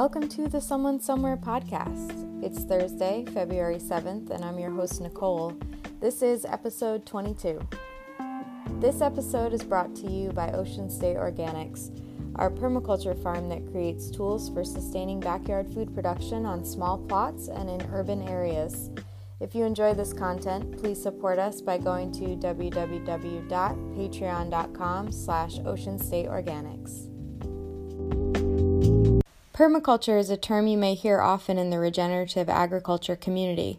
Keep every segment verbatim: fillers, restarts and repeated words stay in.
Welcome to the Someone Somewhere podcast. It's Thursday, February seventh, and I'm your host, Nicole. This is episode twenty-two. This episode is brought to you by Ocean State Organics, our permaculture farm that creates tools for sustaining backyard food production on small plots and in urban areas. If you enjoy this content, please support us by going to www.patreon.com slash oceanstateorganics. Permaculture is a term you may hear often in the regenerative agriculture community.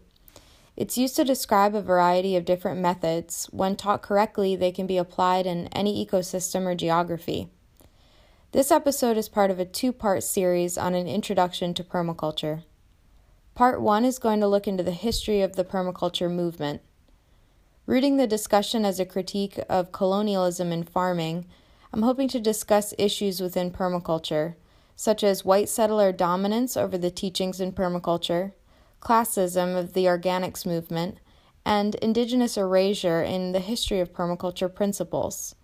It's used to describe a variety of different methods. When taught correctly, they can be applied in any ecosystem or geography. This episode is part of a two-part series on an introduction to permaculture. Part one is going to look into the history of the permaculture movement. Rooting the discussion as a critique of colonialism in farming, I'm hoping to discuss issues within permaculture, such as white settler dominance over the teachings in permaculture, classism of the organics movement, and indigenous erasure in the history of permaculture principles.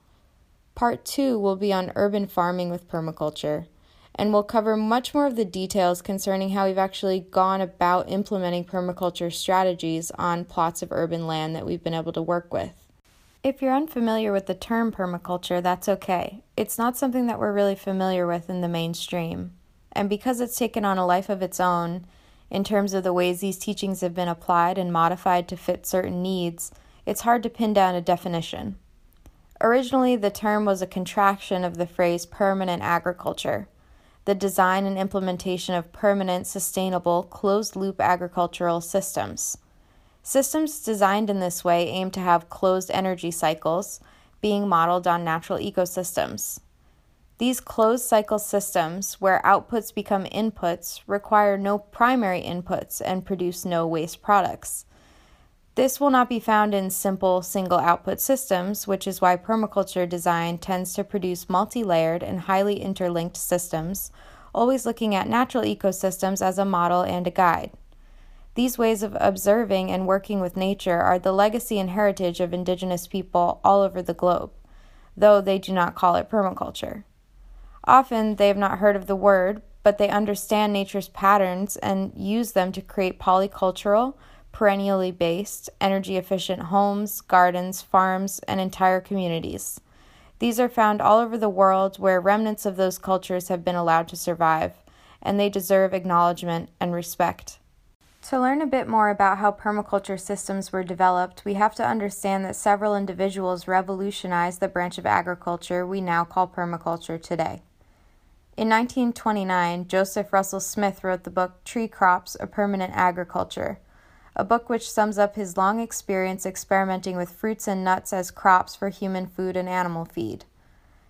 Part two will be on urban farming with permaculture, and we'll cover much more of the details concerning how we've actually gone about implementing permaculture strategies on plots of urban land that we've been able to work with. If you're unfamiliar with the term permaculture, that's okay. It's not something that we're really familiar with in the mainstream. And because it's taken on a life of its own, in terms of the ways these teachings have been applied and modified to fit certain needs, it's hard to pin down a definition. Originally, the term was a contraction of the phrase permanent agriculture, the design and implementation of permanent, sustainable, closed-loop agricultural systems. Systems designed in this way aim to have closed energy cycles, being modeled on natural ecosystems. These closed-cycle systems, where outputs become inputs, require no primary inputs and produce no waste products. This will not be found in simple, single-output systems, which is why permaculture design tends to produce multi-layered and highly interlinked systems, always looking at natural ecosystems as a model and a guide. These ways of observing and working with nature are the legacy and heritage of indigenous people all over the globe, though they do not call it permaculture. Often they have not heard of the word, but they understand nature's patterns and use them to create polycultural, perennially based, energy-efficient homes, gardens, farms, and entire communities. These are found all over the world where remnants of those cultures have been allowed to survive, and they deserve acknowledgement and respect. To learn a bit more about how permaculture systems were developed, we have to understand that several individuals revolutionized the branch of agriculture we now call permaculture today. In nineteen twenty-nine, Joseph Russell Smith wrote the book Tree Crops: A Permanent Agriculture, a book which sums up his long experience experimenting with fruits and nuts as crops for human food and animal feed.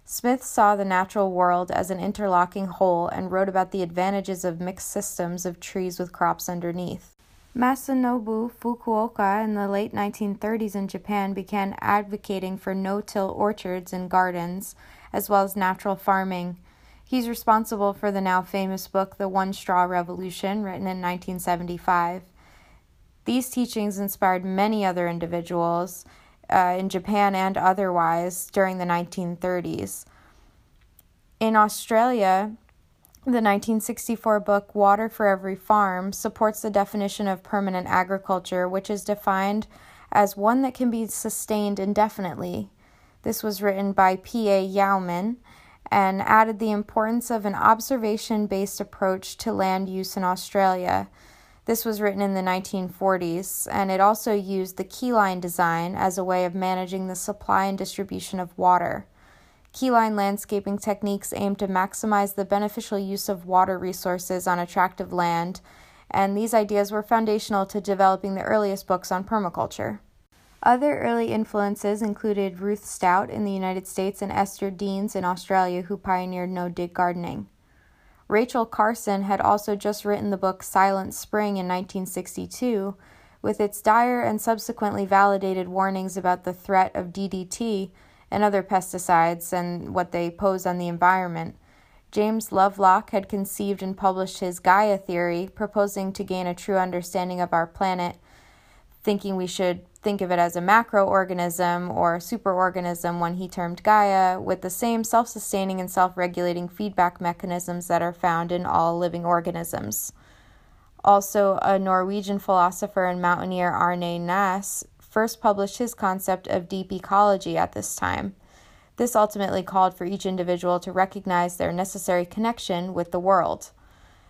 Smith saw the natural world as an interlocking whole and wrote about the advantages of mixed systems of trees with crops underneath. Masanobu Fukuoka in the late nineteen thirties in Japan began advocating for no-till orchards and gardens, as well as natural farming. He's responsible for the now famous book The One Straw Revolution, written in nineteen seventy-five. These teachings inspired many other individuals, Uh, in Japan and otherwise, during the nineteen thirties. In Australia, the nineteen sixty-four book Water for Every Farm supports the definition of permanent agriculture, which is defined as one that can be sustained indefinitely. This was written by P A Yauman and added the importance of an observation-based approach to land use in Australia. This was written in the nineteen forties, and it also used the keyline design as a way of managing the supply and distribution of water. Keyline landscaping techniques aim to maximize the beneficial use of water resources on attractive land, and these ideas were foundational to developing the earliest books on permaculture. Other early influences included Ruth Stout in the United States and Esther Deans in Australia, who pioneered no-dig gardening. Rachel Carson had also just written the book Silent Spring in nineteen sixty-two, with its dire and subsequently validated warnings about the threat of D D T and other pesticides and what they pose on the environment. James Lovelock had conceived and published his Gaia theory, proposing to gain a true understanding of our planet, thinking we should think of it as a macroorganism or superorganism, one he termed Gaia, with the same self-sustaining and self-regulating feedback mechanisms that are found in all living organisms. Also, a Norwegian philosopher and mountaineer, Arne Næss, first published his concept of deep ecology at this time. This ultimately called for each individual to recognize their necessary connection with the world.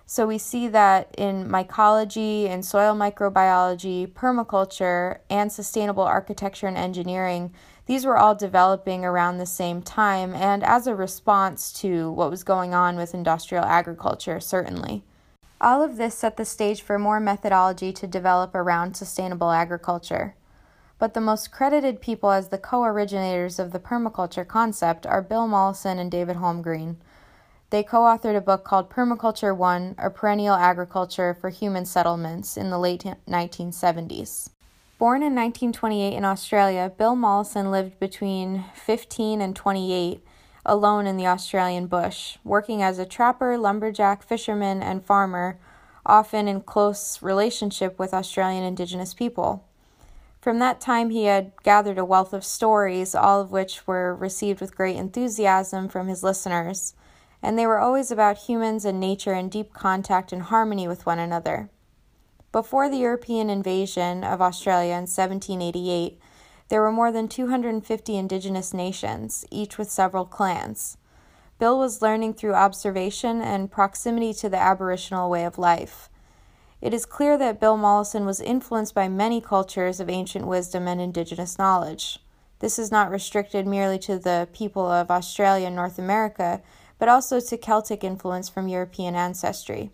So we see that in mycology and soil microbiology, permaculture, and sustainable architecture and engineering, these were all developing around the same time and as a response to what was going on with industrial agriculture, certainly. All of this set the stage for more methodology to develop around sustainable agriculture. But the most credited people as the co-originators of the permaculture concept are Bill Mollison and David Holmgren. They co-authored a book called Permaculture One, A Perennial Agriculture for Human Settlements in the late nineteen seventies. Born in nineteen twenty-eight in Australia, Bill Mollison lived between fifteen and twenty-eight alone in the Australian bush, working as a trapper, lumberjack, fisherman, and farmer, often in close relationship with Australian Indigenous people. From that time, he had gathered a wealth of stories, all of which were received with great enthusiasm from his listeners. And they were always about humans and nature in deep contact and harmony with one another. Before the European invasion of Australia in seventeen eighty-eight, there were more than two hundred fifty indigenous nations, each with several clans. Bill was learning through observation and proximity to the Aboriginal way of life. It is clear that Bill Mollison was influenced by many cultures of ancient wisdom and indigenous knowledge. This is not restricted merely to the people of Australia and North America, but also to Celtic influence from European ancestry.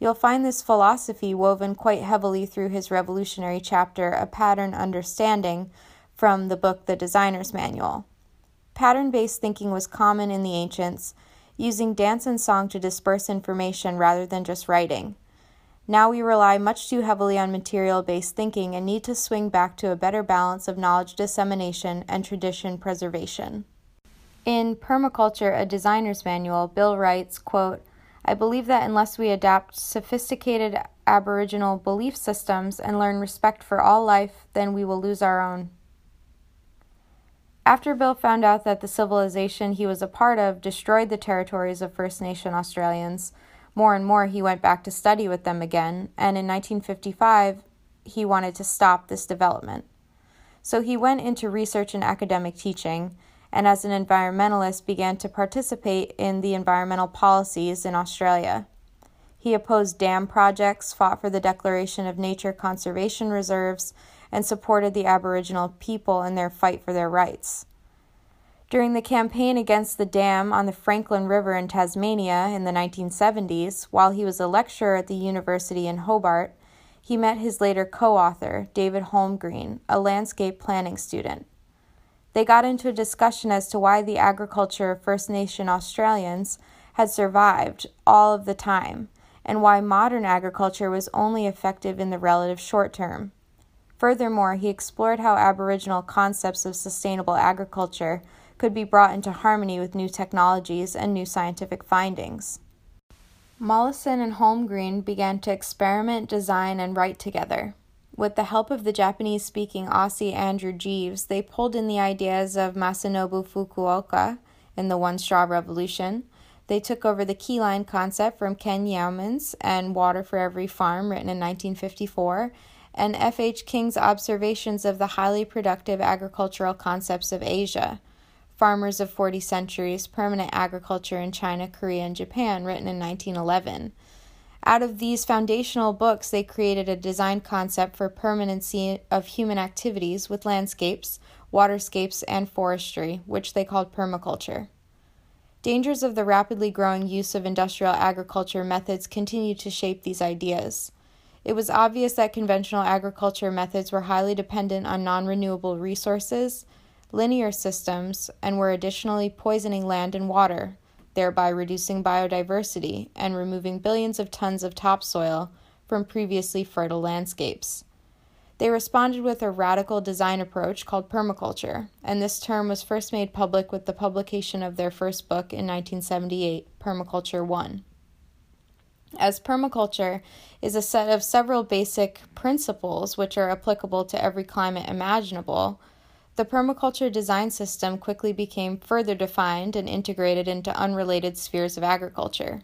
You'll find this philosophy woven quite heavily through his revolutionary chapter, A Pattern Understanding, from the book The Designer's Manual. Pattern-based thinking was common in the ancients, using dance and song to disperse information rather than just writing. Now we rely much too heavily on material-based thinking and need to swing back to a better balance of knowledge dissemination and tradition preservation. In Permaculture, A Designer's Manual, Bill writes, quote, "I believe that unless we adapt sophisticated Aboriginal belief systems and learn respect for all life, then we will lose our own." After Bill found out that the civilization he was a part of destroyed the territories of First Nation Australians, more and more he went back to study with them again, and in nineteen fifty-five he wanted to stop this development. So he went into research and academic teaching, and as an environmentalist began to participate in the environmental policies in Australia. He opposed dam projects, fought for the declaration of nature conservation reserves, and supported the Aboriginal people in their fight for their rights. During the campaign against the dam on the Franklin River in Tasmania in the nineteen seventies, while he was a lecturer at the university in Hobart, he met his later co-author, David Holmgren, a landscape planning student. They got into a discussion as to why the agriculture of First Nation Australians had survived all of the time, and why modern agriculture was only effective in the relative short term. Furthermore, he explored how Aboriginal concepts of sustainable agriculture could be brought into harmony with new technologies and new scientific findings. Mollison and Holmgren began to experiment, design, and write together. With the help of the Japanese-speaking Aussie Andrew Jeeves, they pulled in the ideas of Masanobu Fukuoka in The One Straw Revolution. They took over the keyline concept from Ken Yeomans and Water for Every Farm, written in nineteen fifty-four, and F H King's observations of the highly productive agricultural concepts of Asia, Farmers of forty Centuries, Permanent Agriculture in China, Korea, and Japan, written in nineteen eleven. Out of these foundational books, they created a design concept for permanency of human activities with landscapes, waterscapes, and forestry, which they called permaculture. Dangers of the rapidly growing use of industrial agriculture methods continued to shape these ideas. It was obvious that conventional agriculture methods were highly dependent on non-renewable resources, linear systems, and were additionally poisoning land and water, thereby reducing biodiversity and removing billions of tons of topsoil from previously fertile landscapes. They responded with a radical design approach called permaculture, and this term was first made public with the publication of their first book in nineteen seventy-eight, Permaculture One. as permaculture is a set of several basic principles which are applicable to every climate imaginable, the permaculture design system quickly became further defined and integrated into unrelated spheres of agriculture.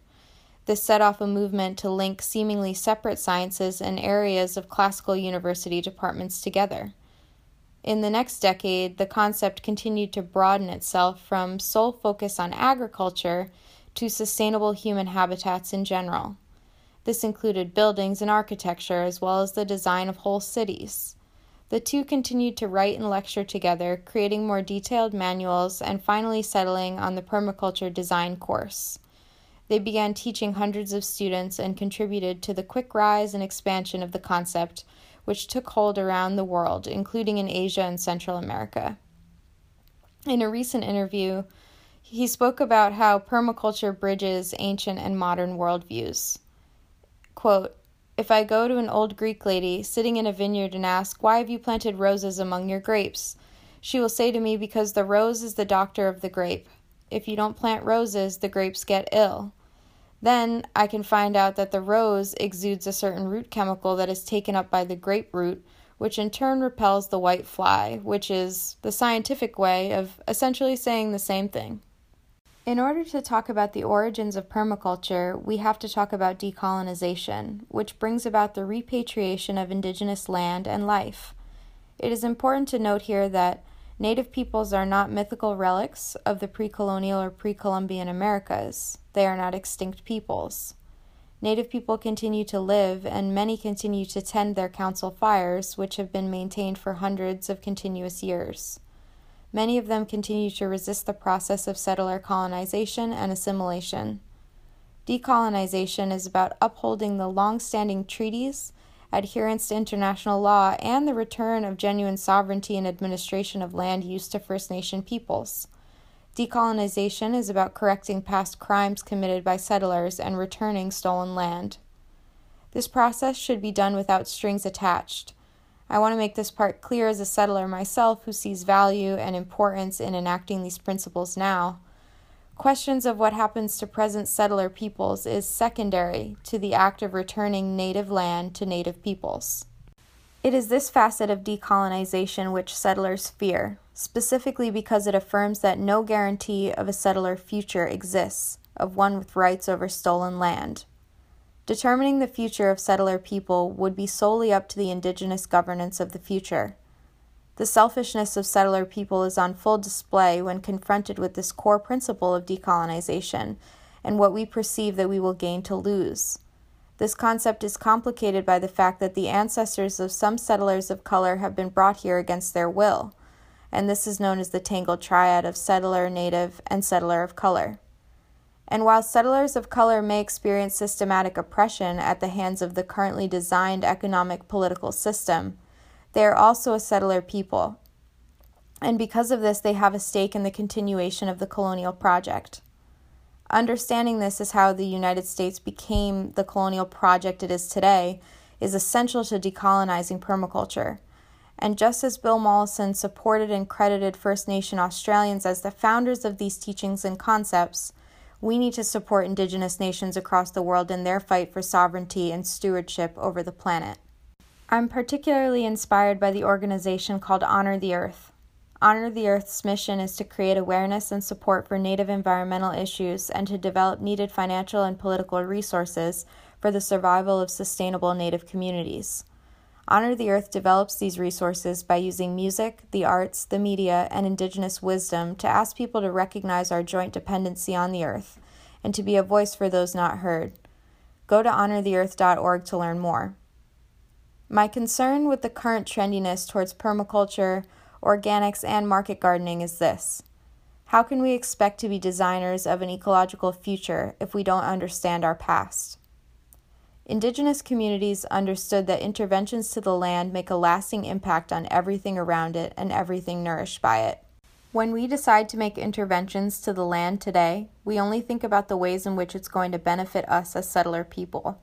This set off a movement to link seemingly separate sciences and areas of classical university departments together. In the next decade, the concept continued to broaden itself from sole focus on agriculture to sustainable human habitats in general. This included buildings and architecture, as well as the design of whole cities. The two continued to write and lecture together, creating more detailed manuals and finally settling on the permaculture design course. They began teaching hundreds of students and contributed to the quick rise and expansion of the concept, which took hold around the world, including in Asia and Central America. In a recent interview, he spoke about how permaculture bridges ancient and modern worldviews. Quote, "If I go to an old Greek lady sitting in a vineyard and ask, 'Why have you planted roses among your grapes?' she will say to me, 'Because the rose is the doctor of the grape. If you don't plant roses, the grapes get ill.' Then I can find out that the rose exudes a certain root chemical that is taken up by the grape root, which in turn repels the white fly," which is the scientific way of essentially saying the same thing. In order to talk about the origins of permaculture, we have to talk about decolonization, which brings about the repatriation of indigenous land and life. It is important to note here that Native peoples are not mythical relics of the pre-colonial or pre-Columbian Americas. They are not extinct peoples. Native people continue to live, and many continue to tend their council fires, which have been maintained for hundreds of continuous years. Many of them continue to resist the process of settler colonization and assimilation. Decolonization is about upholding the long-standing treaties, adherence to international law, and the return of genuine sovereignty and administration of land use to First Nation peoples. Decolonization is about correcting past crimes committed by settlers and returning stolen land. This process should be done without strings attached. I want to make this part clear as a settler myself who sees value and importance in enacting these principles now. Questions of what happens to present settler peoples is secondary to the act of returning native land to native peoples. It is this facet of decolonization which settlers fear, specifically because it affirms that no guarantee of a settler future exists, of one with rights over stolen land. Determining the future of settler people would be solely up to the indigenous governance of the future. The selfishness of settler people is on full display when confronted with this core principle of decolonization and what we perceive that we will gain to lose. This concept is complicated by the fact that the ancestors of some settlers of color have been brought here against their will, and this is known as the tangled triad of settler, native, and settler of color. And while settlers of color may experience systematic oppression at the hands of the currently designed economic political system, they are also a settler people, and because of this, they have a stake in the continuation of the colonial project. Understanding this is how the United States became the colonial project it is today is essential to decolonizing permaculture. And just as Bill Mollison supported and credited First Nation Australians as the founders of these teachings and concepts, we need to support Indigenous nations across the world in their fight for sovereignty and stewardship over the planet. I'm particularly inspired by the organization called Honor the Earth. Honor the Earth's mission is to create awareness and support for Native environmental issues and to develop needed financial and political resources for the survival of sustainable Native communities. Honor the Earth develops these resources by using music, the arts, the media, and Indigenous wisdom to ask people to recognize our joint dependency on the Earth and to be a voice for those not heard. Go to honor the earth dot org to learn more. My concern with the current trendiness towards permaculture, organics, and market gardening is this. How can we expect to be designers of an ecological future if we don't understand our past? Indigenous communities understood that interventions to the land make a lasting impact on everything around it and everything nourished by it. When we decide to make interventions to the land today, we only think about the ways in which it's going to benefit us as settler people.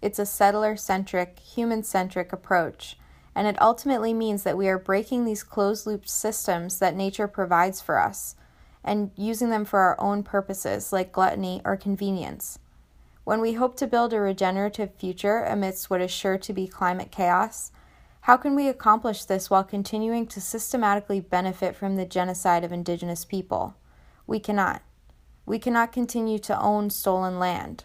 It's a settler-centric, human-centric approach, and it ultimately means that we are breaking these closed-loop systems that nature provides for us and using them for our own purposes, like gluttony or convenience. When we hope to build a regenerative future amidst what is sure to be climate chaos, how can we accomplish this while continuing to systematically benefit from the genocide of indigenous people? We cannot. We cannot continue to own stolen land.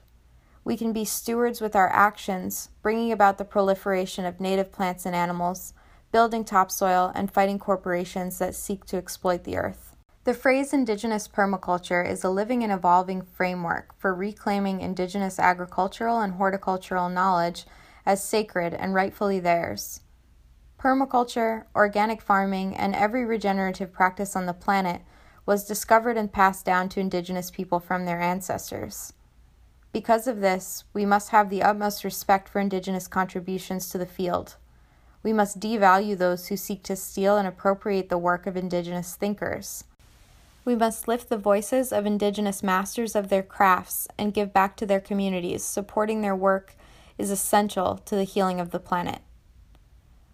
We can be stewards with our actions, bringing about the proliferation of native plants and animals, building topsoil, and fighting corporations that seek to exploit the earth. The phrase indigenous permaculture is a living and evolving framework for reclaiming indigenous agricultural and horticultural knowledge as sacred and rightfully theirs. Permaculture, organic farming, and every regenerative practice on the planet was discovered and passed down to indigenous people from their ancestors. Because of this, we must have the utmost respect for indigenous contributions to the field. We must devalue those who seek to steal and appropriate the work of indigenous thinkers. We must lift the voices of indigenous masters of their crafts and give back to their communities. Supporting their work is essential to the healing of the planet.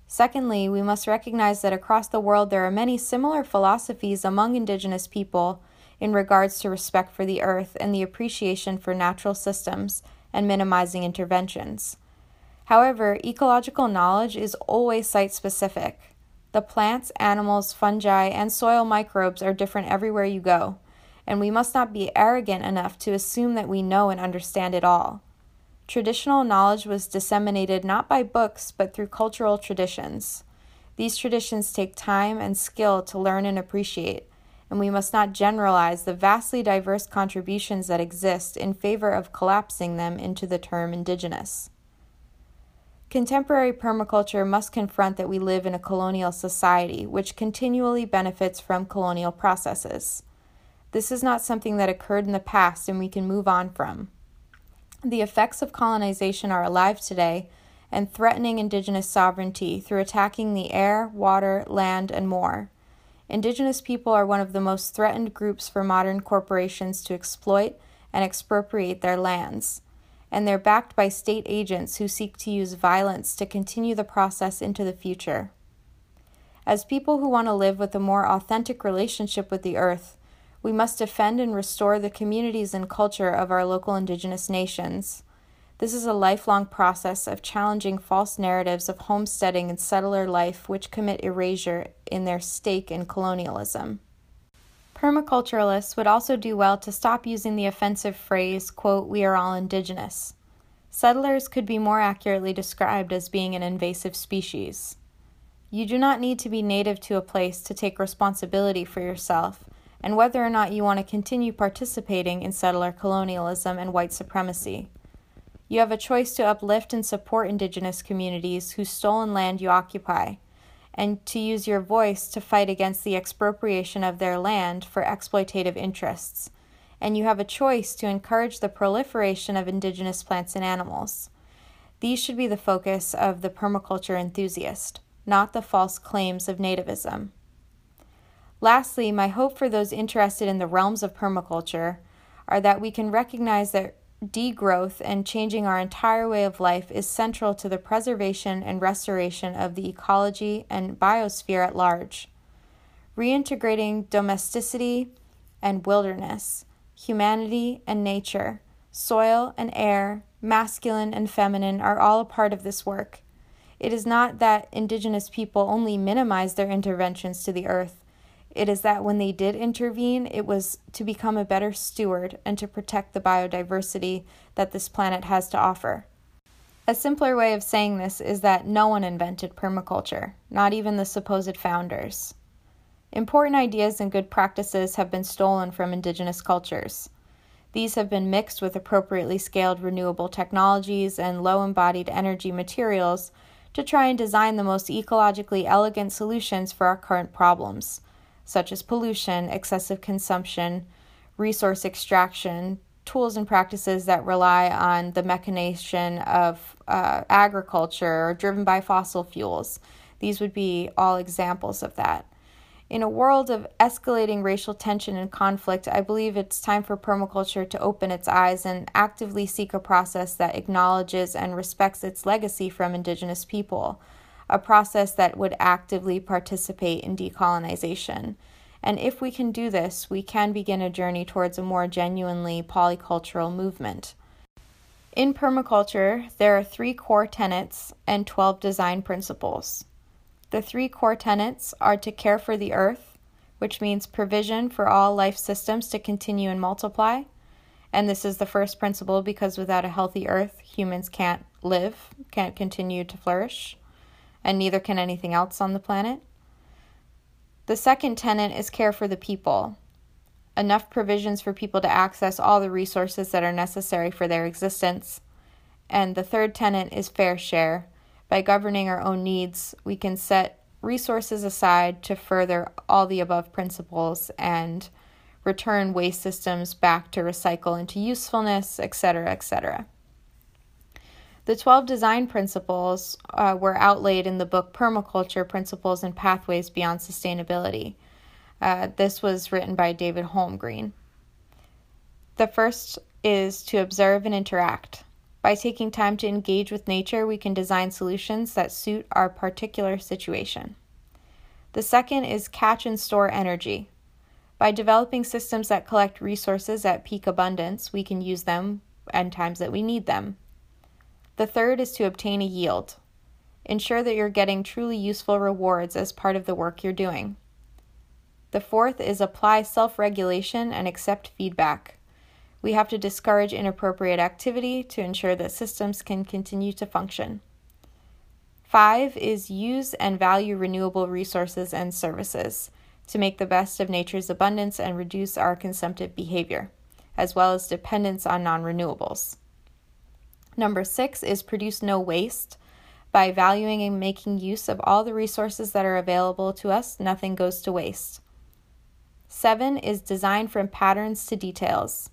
Secondly, we must recognize that across the world there are many similar philosophies among indigenous people in regards to respect for the earth and the appreciation for natural systems and minimizing interventions. However, ecological knowledge is always site-specific. The plants, animals, fungi, and soil microbes are different everywhere you go, and we must not be arrogant enough to assume that we know and understand it all. Traditional knowledge was disseminated not by books, but through cultural traditions. These traditions take time and skill to learn and appreciate, and we must not generalize the vastly diverse contributions that exist in favor of collapsing them into the term indigenous. Contemporary permaculture must confront that we live in a colonial society which continually benefits from colonial processes. This is not something that occurred in the past and we can move on from. The effects of colonization are alive today and threatening indigenous sovereignty through attacking the air, water, land, and more. Indigenous people are one of the most threatened groups for modern corporations to exploit and expropriate their lands, and they're backed by state agents who seek to use violence to continue the process into the future. As people who want to live with a more authentic relationship with the earth, we must defend and restore the communities and culture of our local indigenous nations. This is a lifelong process of challenging false narratives of homesteading and settler life which commit erasure in their stake in colonialism. Permaculturalists would also do well to stop using the offensive phrase, quote, "we are all indigenous." Settlers could be more accurately described as being an invasive species. You do not need to be native to a place to take responsibility for yourself and whether or not you want to continue participating in settler colonialism and white supremacy. You have a choice to uplift and support indigenous communities whose stolen land you occupy, and to use your voice to fight against the expropriation of their land for exploitative interests. And you have a choice to encourage the proliferation of indigenous plants and animals. These should be the focus of the permaculture enthusiast, not the false claims of nativism. Lastly, my hope for those interested in the realms of permaculture are that we can recognize that degrowth and changing our entire way of life is central to the preservation and restoration of the ecology and biosphere at large. Reintegrating domesticity and wilderness, humanity and nature, soil and air, masculine and feminine are all a part of this work. It is not that indigenous people only minimize their interventions to the earth. It is that when they did intervene, it was to become a better steward and to protect the biodiversity that this planet has to offer. A simpler way of saying this is that no one invented permaculture, not even the supposed founders. Important ideas and good practices have been stolen from indigenous cultures. These have been mixed with appropriately scaled renewable technologies and low embodied energy materials to try and design the most ecologically elegant solutions for our current problems, such as pollution, excessive consumption, resource extraction, tools and practices that rely on the mechanization of uh, agriculture or driven by fossil fuels. These would be all examples of that. In a world of escalating racial tension and conflict, I believe it's time for permaculture to open its eyes and actively seek a process that acknowledges and respects its legacy from indigenous people, a process that would actively participate in decolonization. And if we can do this, we can begin a journey towards a more genuinely polycultural movement. In permaculture, there are three core tenets and twelve design principles. The three core tenets are to care for the earth, which means provision for all life systems to continue and multiply. And this is the first principle because without a healthy earth, humans can't live, can't continue to flourish, and neither can anything else on the planet. The second tenet is care for the people. Enough provisions for people to access all the resources that are necessary for their existence. And the third tenet is fair share. By governing our own needs, we can set resources aside to further all the above principles and return waste systems back to recycle into usefulness, et cetera, et cetera. The twelve design principles uh, were outlaid in the book Permaculture: Principles and Pathways Beyond Sustainability. Uh, this was written by David Holmgren. The first is to observe and interact. By taking time to engage with nature, we can design solutions that suit our particular situation. The second is catch and store energy. By developing systems that collect resources at peak abundance, we can use them at times that we need them. The third is to obtain a yield. Ensure that you're getting truly useful rewards as part of the work you're doing. The fourth is apply self-regulation and accept feedback. We have to discourage inappropriate activity to ensure that systems can continue to function. Five is use and value renewable resources and services to make the best of nature's abundance and reduce our consumptive behavior, as well as dependence on non-renewables. Number six is produce no waste. By valuing and making use of all the resources that are available to us, nothing goes to waste. Seven is design from patterns to details.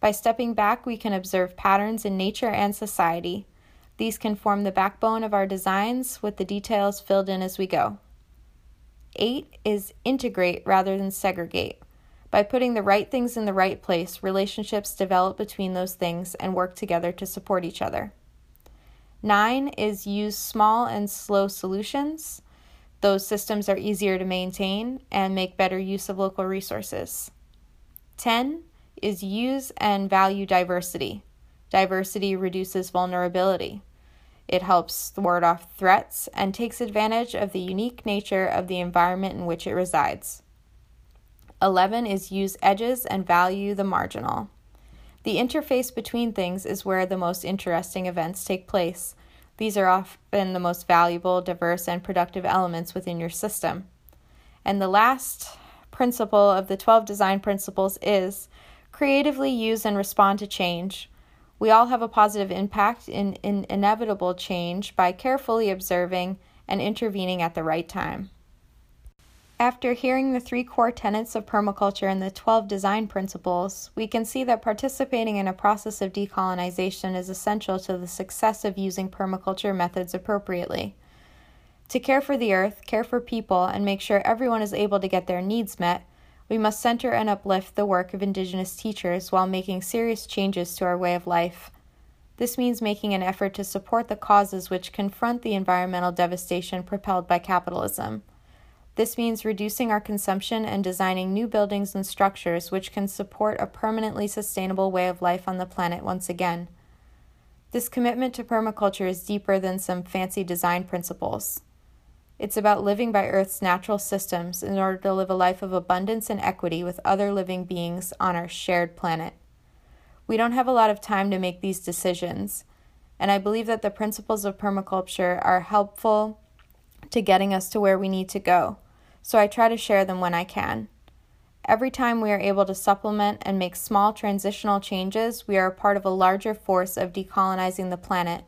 By stepping back, we can observe patterns in nature and society. These can form the backbone of our designs, with the details filled in as we go. Eight is integrate rather than segregate. By putting the right things in the right place, relationships develop between those things and work together to support each other. Nine is use small and slow solutions. Those systems are easier to maintain and make better use of local resources. Ten is use and value diversity. Diversity reduces vulnerability. It helps ward off threats and takes advantage of the unique nature of the environment in which it resides. eleven is use edges and value the marginal. The interface between things is where the most interesting events take place. These are often the most valuable, diverse, and productive elements within your system. And the last principle of the twelve design principles is creatively use and respond to change. We all have a positive impact in, in inevitable change by carefully observing and intervening at the right time. After hearing the three core tenets of permaculture and the twelve design principles, we can see that participating in a process of decolonization is essential to the success of using permaculture methods appropriately. To care for the earth, care for people, and make sure everyone is able to get their needs met, we must center and uplift the work of Indigenous teachers while making serious changes to our way of life. This means making an effort to support the causes which confront the environmental devastation propelled by capitalism. This means reducing our consumption and designing new buildings and structures which can support a permanently sustainable way of life on the planet once again. This commitment to permaculture is deeper than some fancy design principles. It's about living by Earth's natural systems in order to live a life of abundance and equity with other living beings on our shared planet. We don't have a lot of time to make these decisions, and I believe that the principles of permaculture are helpful to getting us to where we need to go, so I try to share them when I can. Every time we are able to supplement and make small transitional changes, we are a part of a larger force of decolonizing the planet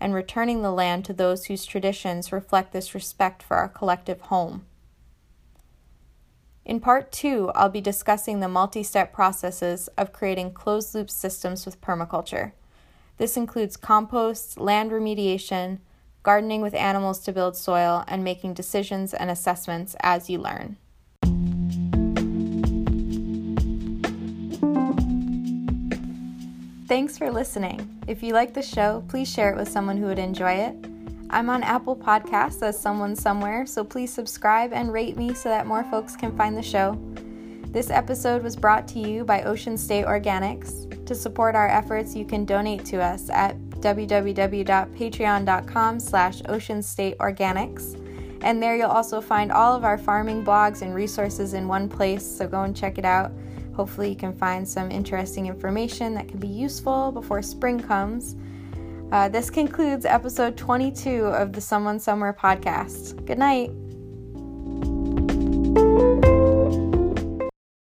and returning the land to those whose traditions reflect this respect for our collective home. In part two, I'll be discussing the multi-step processes of creating closed-loop systems with permaculture. This includes compost, land remediation, gardening with animals to build soil, and making decisions and assessments as you learn. Thanks for listening. If you like the show, please share it with someone who would enjoy it. I'm on Apple Podcasts as Someone Somewhere, so please subscribe and rate me so that more folks can find the show. This episode was brought to you by Ocean State Organics. To support our efforts, you can donate to us at w w w dot patreon dot com slash ocean state organics. And there you'll also find all of our farming blogs and resources in one place, so go and check it out. Hopefully you can find some interesting information that can be useful before spring comes. Uh, this concludes episode twenty-two of the Someone Somewhere podcast. Good night.